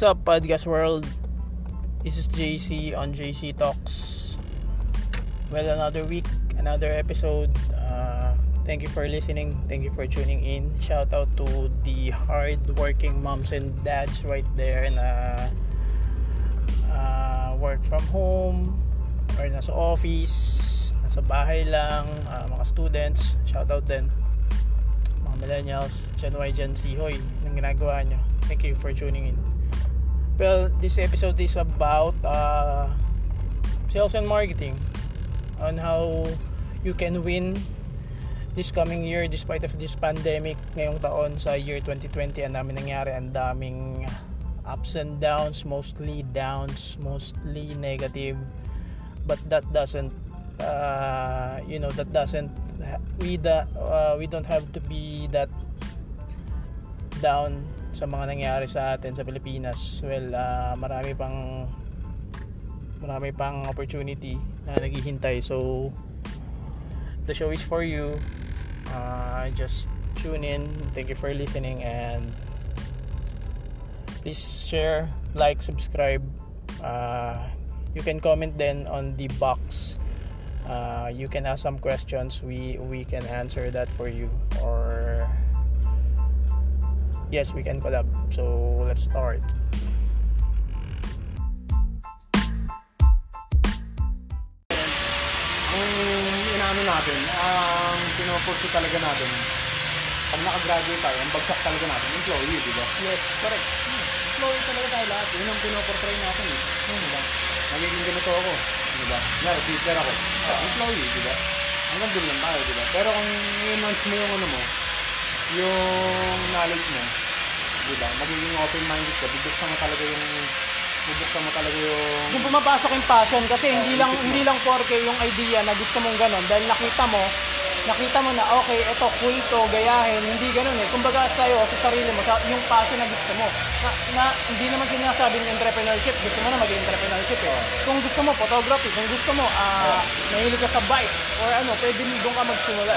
What's up, podcast world? This is JC on JC Talks. Well, another week, another episode. Thank you for listening. Thank you for tuning in. Shout out to the hard-working moms and dads right there na work from home or nasa office, nasa bahay lang, mga students. Shout out din. Mga millennials, Gen Y, Gen Z, hoy, anong ginagawa nyo? Thank you for tuning in. Well, this episode is about sales and marketing, on how you can win this coming year despite of this pandemic ngayong taon sa year 2020. Ang daming nangyari, ang daming ups and downs, mostly negative. But that doesn't, we don't have to be that down sa mga nangyari sa atin sa Pilipinas. Well, marami pang opportunity na naghihintay. So the show is for you. Just tune in. Thank you for listening, and please share, like, subscribe. You can comment then on the box. You can ask some questions. We can answer that for you, or yes, we can collab. So let's start. Pinoporsi talaga natin. Pag nakagraduate tayo, ang bagsak talaga natin. Employee, diba? Yes, correct. Employee talaga tayo lahat. Yun ang pinoportray natin. Diba? Nagiging ganito ako. Diba? Narapiter ako. Employee, diba? Hanggang doon lang tayo, diba? Pero kung i-enhance mo yung ano mo, yung knowledge mo, diba? Magiging open-minded ka. Bubuksan mo talaga yung kung pumapasok yung passion, kasi hindi lang porke yung idea na gusto mong ganon, dahil nakita mo na okay, eto cool to, gayahin, hindi ganon eh. Kumbaga sa'yo, sa sarili mo, yung passion na gusto mo, na hindi naman sinasabing entrepreneurship, gusto mo na mag-entrepreneurship eh. Kung gusto mo photography, kung gusto mo mahilig ka sa bike, or ano, pwede doon ka magsimula.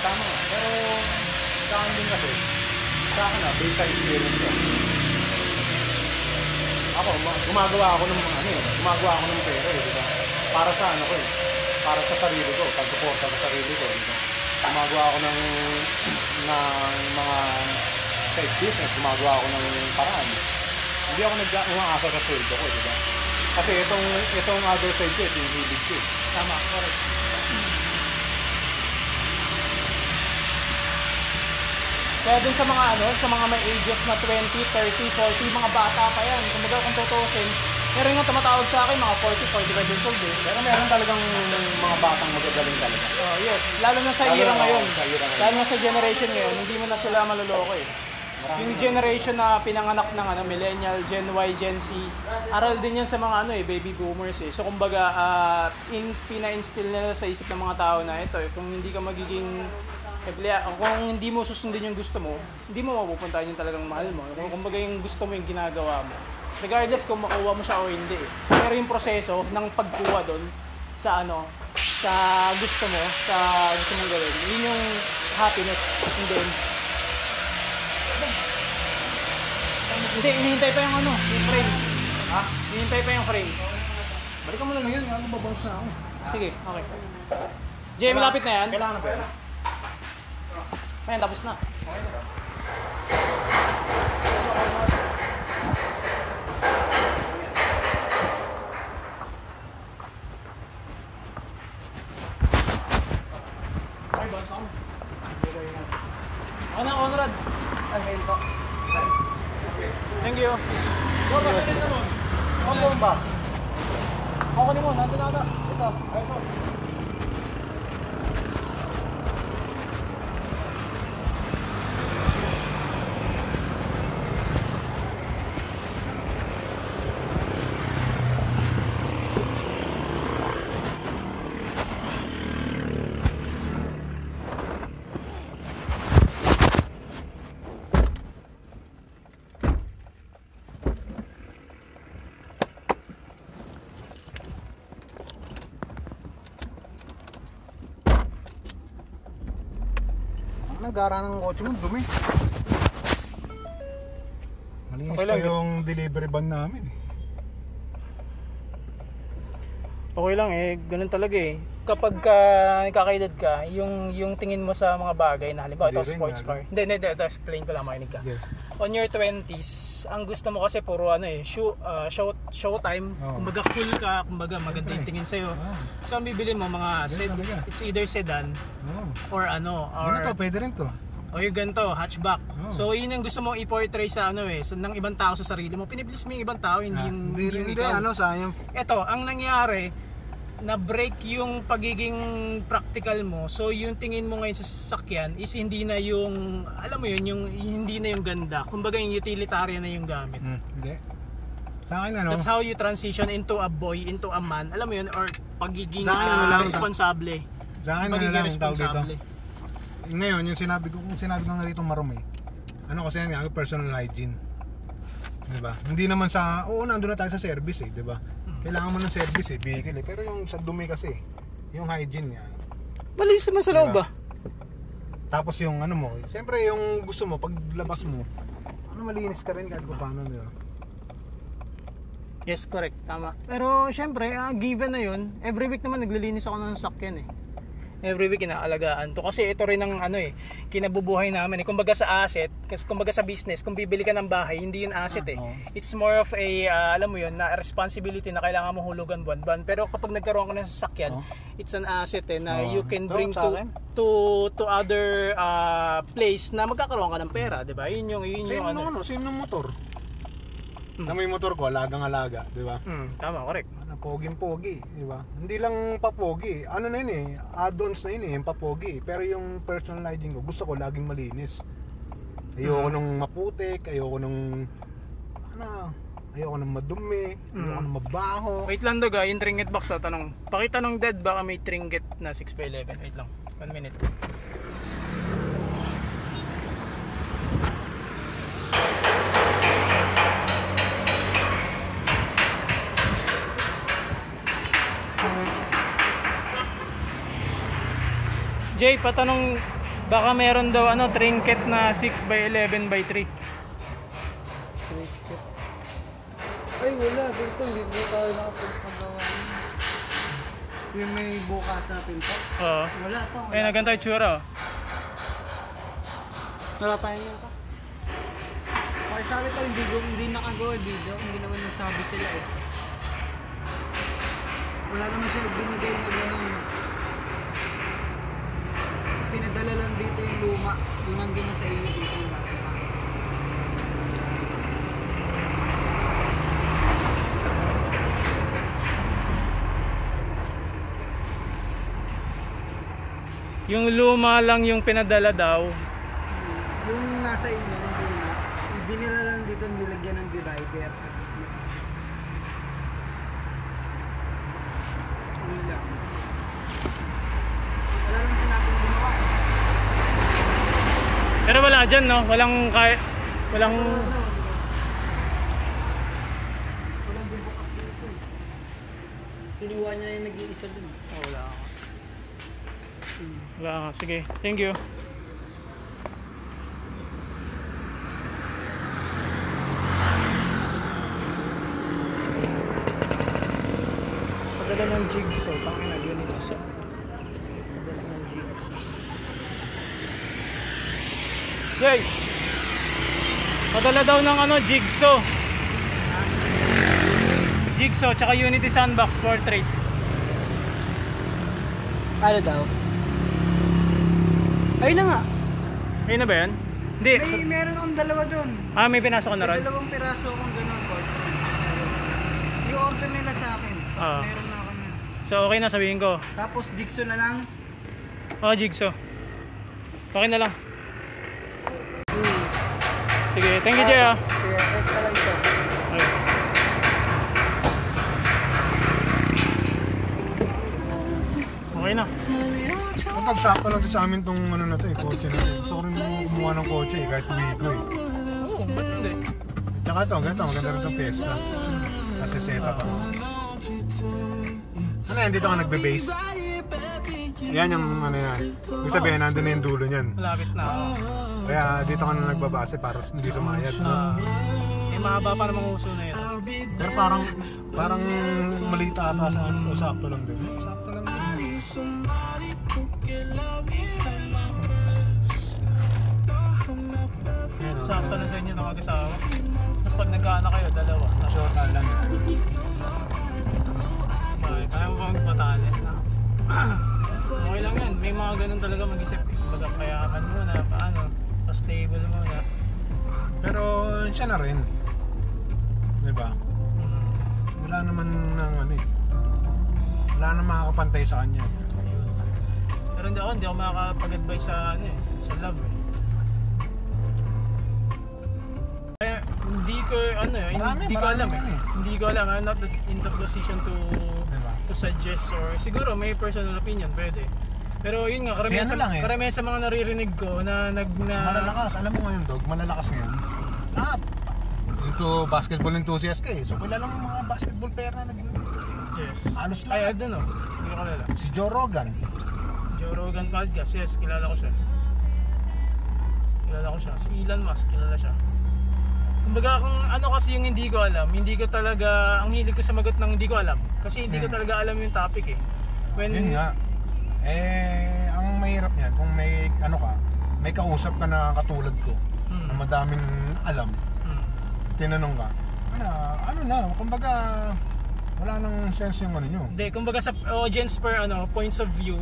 Tama. Pero sa akin din kasi, sa akin na, based sa experience ko, ako, gumagawa ako ng pera eh, diba? Para sa ano ko eh, para sa sarili ko, pag-suporta sa sarili ko, diba? Gumagawa ako ng mga side business, gumagawa ako ng paraan. Hindi ako nag-umaasa sa sweldo ko, diba? Kasi itong other side ko, ito yung hibig ko. Tama, correct. Kaya dun sa mga may ages na 20, 30, 40, mga bata pa yan. Kumbaga kung tutusin, meron nga tumatawag sa akin mga 40, 45 years old eh. Pero meron talagang mga batang magagaling talaga. Oh yes, lalo na sa era ngayon. Lalo na sa generation ngayon, hindi mo na sila maluloko eh. Yung generation na pinanganak ng millennial, Gen Y, Gen Z, aral din yan sa mga baby boomers eh. So kumbaga, pina-instill nila sa isip ng mga tao na ito eh. Kung hindi ka magiging empleyado, kung hindi mo susundin yung gusto mo, hindi mo mapupuntahan yung talagang mahal mo. Kung baga yung gusto mo, yung ginagawa mo, regardless kung makuha mo siya o hindi. Pero yung proseso ng pagkuha doon sa gusto mo, sa gusto mong gawin, yun yung happiness. And then, hindi, hinihintay pa yung yung frames. Ha? Hinihintay pa yung frames. Balikan mo lang yun, babawas na ako. Sige, okay. Jay, malapit na yan? Kailangan na pa yan. Ayan, tapos na. Ay, bans ako. Ako na, Conrad. Alhain ko. Thank you. Go, kasalit na nun. Ako mo ba? Ako ni mo, nandun na ata. Ito, ayun mo. Gara ng kotse mo, dumi. Mas okay lang yung delivery van namin eh. Okay lang eh, ganun talaga eh. Kapag nakakaedad ka, yung tingin mo sa mga bagay na halimbawa ito sports car. Hindi, explain ko lang, makinig ka. Yeah. On your 20s, ang gusto mo kasi puro ano eh, show time. Oh. Kumbaga cool ka, kumbaga maganda yung tingin sa'yo. Oh. So ang bibili mo mga it's either sedan or ano. Or, ganito, pwede rin to. O yung ganito, hatchback. Oh. So yun ang gusto mong i-portray sa ano eh, so, ng ibang tao sa sarili mo. Pinibilis mo yung ibang tao, hindi ano, sayang. Ito, ang nangyari, na-break yung pagiging practical mo. So yung tingin mo ngayon sa sasakyan is hindi na yung, alam mo yun, yung hindi na yung ganda. Kumbaga yung utilitarian na yung gamit. Hindi. Sa akin ano? That's how you transition into a boy, into a man. Alam mo yun, or pagiging responsable. Sa akin ano lang, tawag dito. Ngayon, yung sinabi ko nga rito marumi. Ano kasi yan, personal hygiene. Diba? Hindi naman sa, nandun na tayo sa service eh, diba? Kailangan mo ng service eh, vehicle eh. Pero yung sa dumi kasi, yung hygiene niya. Malinis naman sa loob ba? Tapos yung ano mo, siyempre yung gusto mo, paglabas mo, malinis ka rin kahit paano, diba? Yes, correct, tama. Pero siyempre, given na yun, every week naman naglilinis ako ng sakyan eh. Every week inaalagaan to kasi ito rin ang ano eh kinabubuhay namin eh. Kumbaga sa asset, kasi kumbaga sa business, kung bibili ka ng bahay, hindi yun asset eh. It's more of a alam mo yun, na responsibility na kailangan mo hulugan buwan-buwan. Pero kapag nagkaroon ka ng sasakyan, it's an asset eh na you can bring to other place na magkakaroon ka ng pera, 'di ba? Yun yung ano. Sino ng motor? Na may motor ko, alagang-alaga, 'di ba? Tama, correct. Poging-pogi, di ba? Hindi lang papogi. Ano na yun eh, add-ons na yun eh, yung papogi. Pero yung personalizing ko, gusto ko laging malinis. Ayoko nung maputik, ayoko nung, ayoko nung madumi, ayoko nung mabaho. Wait lang daga, yung trinket box na tanong. Pakitanong dad, baka may trinket na 6x11. Wait lang, 1 minute. Jay, patanong baka meron daw trinket na 6x11x3. Trinket. Ay wala, dito hindi tayo nakapagpagawa. Yung may bukas na pinto. Oo. Wala to. Wala. Eh naganda yung tsura. Wala tayo nga ka. Kaya sabi ko hindi nakagawa dito, hindi naman nagsabi sila eh. Wala naman sila binigay na gano'n. Pinadala lang dito yung luma, lumangin na sa inyo dito yung bata. Yung luma lang yung pinadala daw. Yung nasa inyo, yung luma, ibinila lang dito nilagyan ng divider. Pero wala dyan, no? Walang... Walang bibukas dito eh. Tiniwa niya yung nag-iisa dun. Wala ako. Wala ako. Sige. Thank you. Padala ng jigsaw. Pakilag yun yung isa. Padala ng jigsaw. Jay, padala daw ng jigsaw tsaka unity sandbox portrait. Ano daw? Ayun na nga. Ayun na ba yan? Hindi. Meron akong dalawa dun. Ah, may pinasok ko na ron? May dalawang piraso akong ganun portrait. Yung order nila sa akin. Meron na ako na. So okay na sabihin ko. Tapos jigsaw na lang? Oo, jigsaw. Okay na lang. Sige, thank you Jay ah. Sige, thank you lang siya. Okay. Okay na. Magkabsakto lang sa amin itong ano na ito eh, kotse na. Gusto ko rin kumuha ng kotse eh, kahit tuwi ko eh. Oo, ba't hindi? Tsaka ito, maganda rin itong fiesta. Kasi seta pa. Ano yan, dito ka nagbe-base? Yan yung ano yan. Ibig sabihin, nandun na yung dulo niyan. Malapit na. Kaya dito ka na nagbabase para hindi sumayad. mahaba pa namang uso na yun. Pero parang maliit ata sa akin. Sakto lang din. Sakto lang din. Sakto na sa inyo ng mag-asawa. Mas pag nagkaana kayo, dalawa. Sure, alam. Okay, kaya mo bang matali? Okay lang yan. May mga ganun talaga mag-isip. Baga kayakan mo na paano. Pa-stable mo na. Pero siya na rin. Diba? Wala naman ng ano eh. Wala naman makakapantay sa kanya. Pero hindi ako makakapag-advise sa ano eh. Sa love eh. Kaya hindi ko ano eh. Hindi ko alam. I'm not in the position to suggest or siguro may personal opinion. Pwede. Pero yun nga, karamihan sa mga naririnig ko na malalakas, alam mo ngayon dog, malalakas ngayon. Lahat. Into basketball enthusiast ka eh. So kilala mo yung mga basketball player na Yes. Alos lang. Ay, ano? Hindi ko kilala. Si Joe Rogan. Joe Rogan podcast, yes, kilala ko siya. Kilala ko siya. Si Elon Musk, kilala siya. Kumbaga kung ano kasi yung hindi ko alam, hindi ko talaga, ang hilig ko sumagot ng hindi ko alam. Kasi hindi ko talaga alam yung topic eh. Yun nga. Eh, ang mahirap niyan kung may ano ka, may kausap ka na katulad ko na madaming alam. Tinanong ka, ano na, kumbaga wala nang sense yung ano nyo. Hindi, kumbaga sa audience per ano, points of view,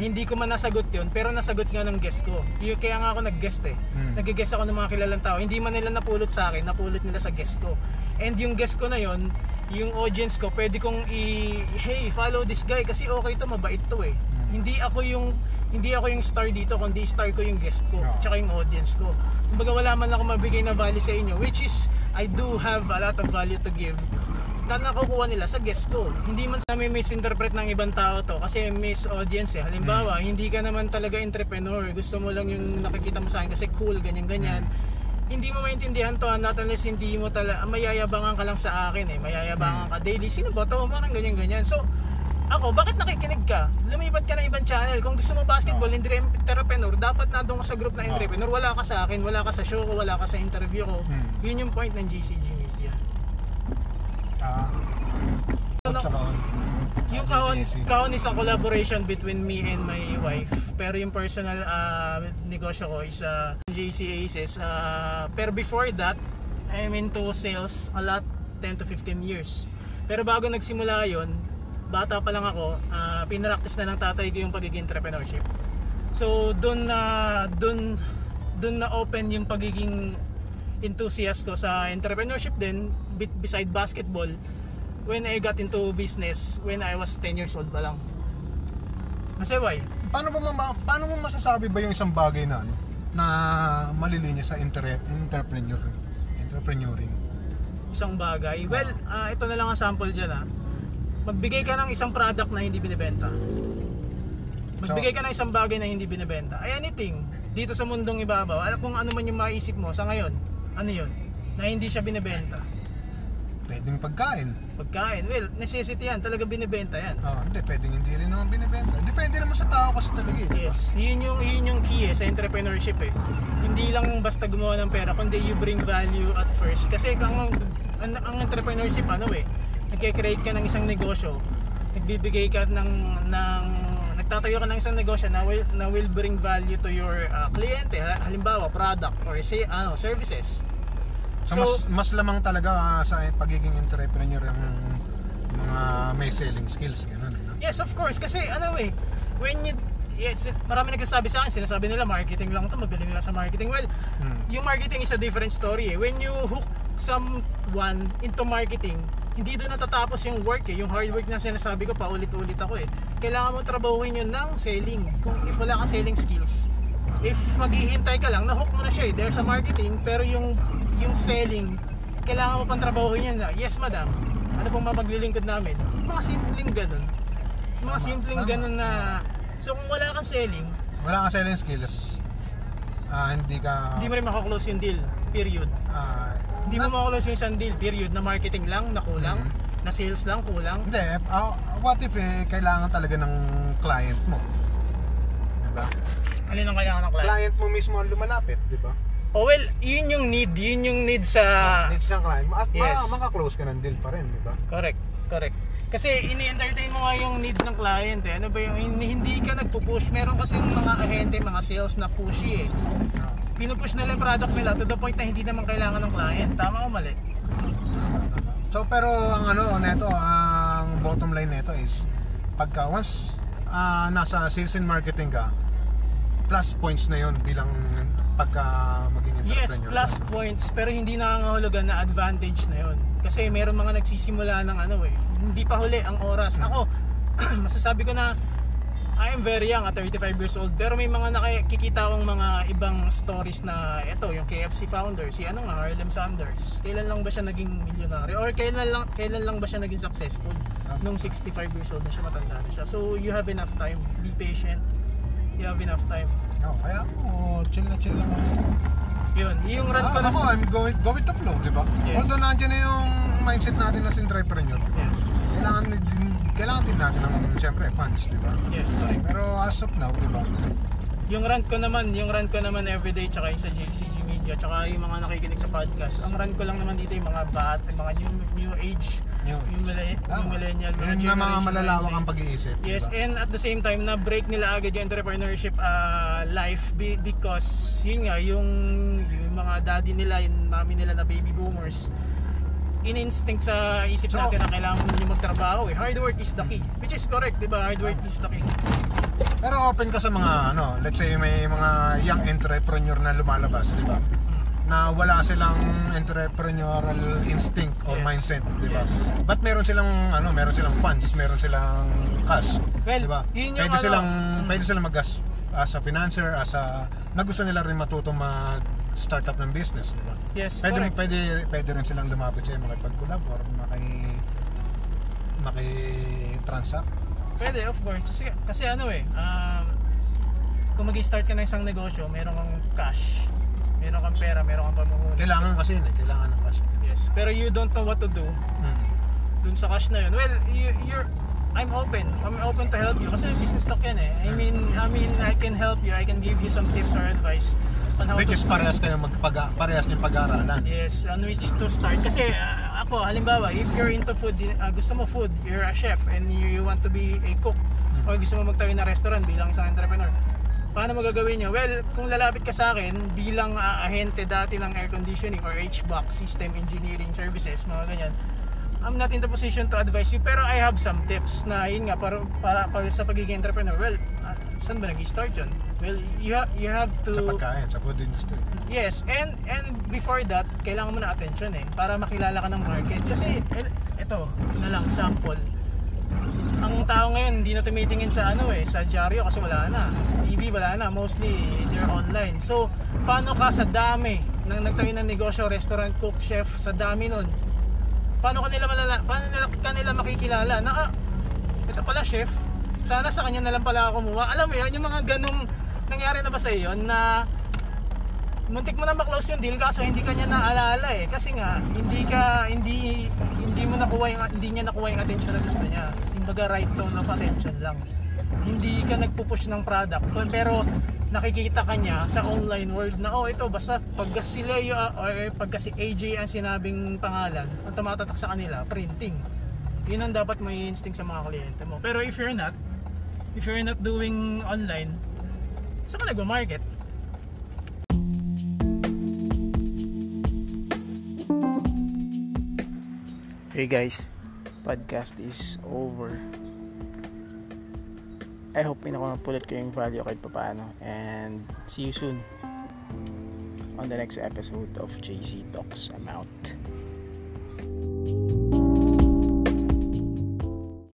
hindi ko man nasagot yun, pero nasagot nga ng guest ko. Kaya nga ako nag-guest eh. Nag-guest ako ng mga kilalang tao, hindi man nila napulot sa akin, napulot nila sa guest ko. And yung guest ko na yon, yung audience ko, pwede kong hey, follow this guy kasi okay to, mabait to eh. Hindi ako yung star dito, kundi star ko yung guest ko, tsaka yung audience ko. Kumbaga wala man ako mabigay na value sa inyo, which is I do have a lot of value to give. Na nakukuha nila sa guest ko. Hindi man sa may misinterpret ng ibang tao to kasi miss audience eh. Halimbawa, hindi ka naman talaga entrepreneur, gusto mo lang yung nakikita mo sa akin kasi cool, ganyan-ganyan. Hindi mo maintindihan to not unless hindi mo talaga mayayabangan ka lang sa akin eh. Mayayabangan ka daily. Sino ba to? Parang ganyan-ganyan. So ako, bakit nakikinig ka? Lumipat ka ng ibang channel. Kung gusto mo basketball, entrepreneur, dapat na doon ka sa group na entrepreneur. Wala ka sa akin, wala ka sa show ko, wala ka sa interview ko. Yun yung point ng JCG Media. Yung kahon is a collaboration between me and my wife. Pero yung personal negosyo ko is JC Aces. Pero before that, I'm into sales a lot, 10 to 15 years. Pero bago nagsimula yun, bata pa lang ako, pinractice na ng tatay ko yung pagiging entrepreneurship. So doon na open yung pagiging enthusiast ko sa entrepreneurship din beside basketball when I got into business when I was 10 years old pa lang. Kasi why? Paano mo masasabi ba yung isang bagay na ano na malilinya sa entrepreneuring? Isang bagay. Well, ito na lang ang sample diyan Magbigay ka ng isang product na hindi binibenta. Magbigay ka ng isang bagay na hindi binibenta. Ay anything, dito sa mundong ibabaw, alam kung ano man yung maiisip mo sa ngayon, ano yun, na hindi siya binibenta. Pwedeng pagkain. Pagkain, well, necessity yan, talaga binibenta yan. Hindi, pwedeng hindi rin naman binibenta. Depende naman sa tao kasi talaga eh. Yes, yun yung key eh, sa entrepreneurship eh. Hindi lang basta gumawa ng pera, kundi you bring value at first. Kasi ang entrepreneurship ano eh, nagke-create ka ng isang negosyo, nagbibigay ka nagtatayo ka ng isang negosyo na will bring value to your kliyente, halimbawa product or services. So mas lamang talaga sa pagiging entrepreneur ang mga may selling skills ganun. Yes, of course, kasi marami nagsasabi sa akin, sinasabi nila marketing lang to, magaling nila sa marketing. Well, yung marketing is a different story eh. When you hook someone into marketing, hindi doon natatapos yung work eh, yung hard work na sinasabi ko, paulit-ulit ako eh. Kailangan mo trabahuin yun ng selling. Kung if wala kang selling skills, if maghihintay ka lang, na-hook mo na siya eh. There's a marketing, pero yung selling, kailangan mo pang trabahuin yun na, yes madam, ano pong mapaglilingkod namin? Mga simpleng ganun. Mga simpleng ganun na, so kung wala kang selling, wala kang selling skills, hindi mo rin makaklose yung deal, period. Hindi mo makukulos yung isang deal, period, na marketing lang, na kulang, na sales lang, kulang. Hindi, what if kailangan talaga ng client mo? Diba? Alin ang kailangan ng client? Client mo mismo ang lumalapit, diba? Oh well, yun yung need sa... Needs ng client. Yes. Maka-close ka ng deal pa rin, di ba? Correct. Kasi ini-entertain mo nga yung need ng client eh. Ano ba yung, hindi ka nagpo-push. Meron kasi mga ahente, mga sales na pushy eh. Pinupush nila yung product nila to the point na hindi naman kailangan ng client. Tama o mali? So pero ang ano neto, ang bottom line nito is pagka once nasa sales and marketing ka, plus points na yun bilang pagka maging entrepreneur. Yes, plus points, pero hindi nangangahulugan na advantage na yun. Kasi meron mga nagsisimula ng ano eh, hindi pa huli ang oras. Ako, masasabi ko na I am very young at 35 years old, pero may mga nakikitawang mga ibang stories na ito, yung KFC founder, si Harlem Sanders. Kailan lang ba siya naging milyonaryo? Or kailan lang ba siya naging successful? Nung 65 years old na siya, matanda na siya. So you have enough time. Be patient. You have enough time. Oh, kaya mo, chill lang. Yun, yung rant ko na... Ako, I'm go with the flow, di ba? Yes. Although nandiyan na yung mindset natin as entrepreneur. Yes. Kailangan din natin ng siyempre funds, di ba? Yes, correct. Pero as of now, di ba? Yung rant ko naman everyday tsaka yung sa JCG Media tsaka yung mga nakikinig sa podcast. Ang rant ko lang naman dito yung mga bat, yung mga new age. Yung millennial, yung mga malalawak ang pag-iisip. Yes, diba? And at the same time na break nila agad yung entrepreneurship life because yun nga yung mga daddy nila, yung mami nila na baby boomers. In-instinct sa isip natin na kailangan nyo magtrabaho eh. Hard work is the key. Which is correct, di ba? Hard work is the key. Pero open ka sa mga, let's say may mga young entrepreneur na lumalabas, di ba? Na wala silang entrepreneurial instinct or mindset, di ba? Yes. But meron silang funds, meron silang cash, well, di ba? Pwede silang mag-gas as a financer, na gusto nila rin matutong mag-startup ng business, di ba? Yes, correct. Pwede rin silang lumapit sa'yo, makipag-collab or makitransact. Pwede, of course. Kasi kung mag-start ka ng isang negosyo, meron kang cash, meron kang pera, meron kang pamumuno. Kailangan kasi yun eh, kailangan ng cash. Yes, pero you don't know what to do dun sa cash na yun. Well, I'm open. I'm open to help you kasi business talk yan eh. I mean, I can help you. I can give you some tips or advice. Which is parehas niyong pag-aaralan. Yes, on which to start. Kasi ako, halimbawa, if you're into food, gusto mo food, you're a chef, and you want to be a cook, or gusto mo magtayo ng restaurant bilang isang entrepreneur, paano magagawin nyo? Well, kung lalapit ka sa akin, bilang ahente dati ng air conditioning or HVAC, System Engineering Services, mga ganyan, I'm not in the position to advise you, pero I have some tips na yun nga, para sa pagiging entrepreneur. Well, saan ba nag-start yun? Well, you have to... Sa pagkain, sa food industry. Yes, and before that, kailangan mo na attention eh, para makilala ka ng market. Kasi, eto, na lang, sample. Ang tao ngayon, hindi na tumitingin sa dyaryo kasi wala na. TV wala na, mostly they're online. So, paano ka sa dami ng nagtayo ng negosyo, restaurant, cook, chef, sa dami nun? Paano kanila makikilala na ito pala chef, sana sa kanya na lang pala ako kumuha. Alam mo yun, yung mga ganong nangyari na ba sa iyo na muntik mo na maklose yung deal kaso hindi kanya naalala eh, kasi nga hindi niya nakuha yung attention na gusto niya. Imbaga right tone of attention lang. Hindi ka nagpo-push ng product pero nakikita kanya sa online world na ito basta pagka si Leo or pagka si AJ ang sinabing pangalan ang tumatatak sa kanila, printing. Yun ang dapat may instinct sa mga kliyente mo. Pero if you're not doing online, saan ka nagmamarket? Hey guys, podcast is over. I hope pinapulot ko yung value kahit papaano, and see you soon on the next episode of JC Talks. I'm out.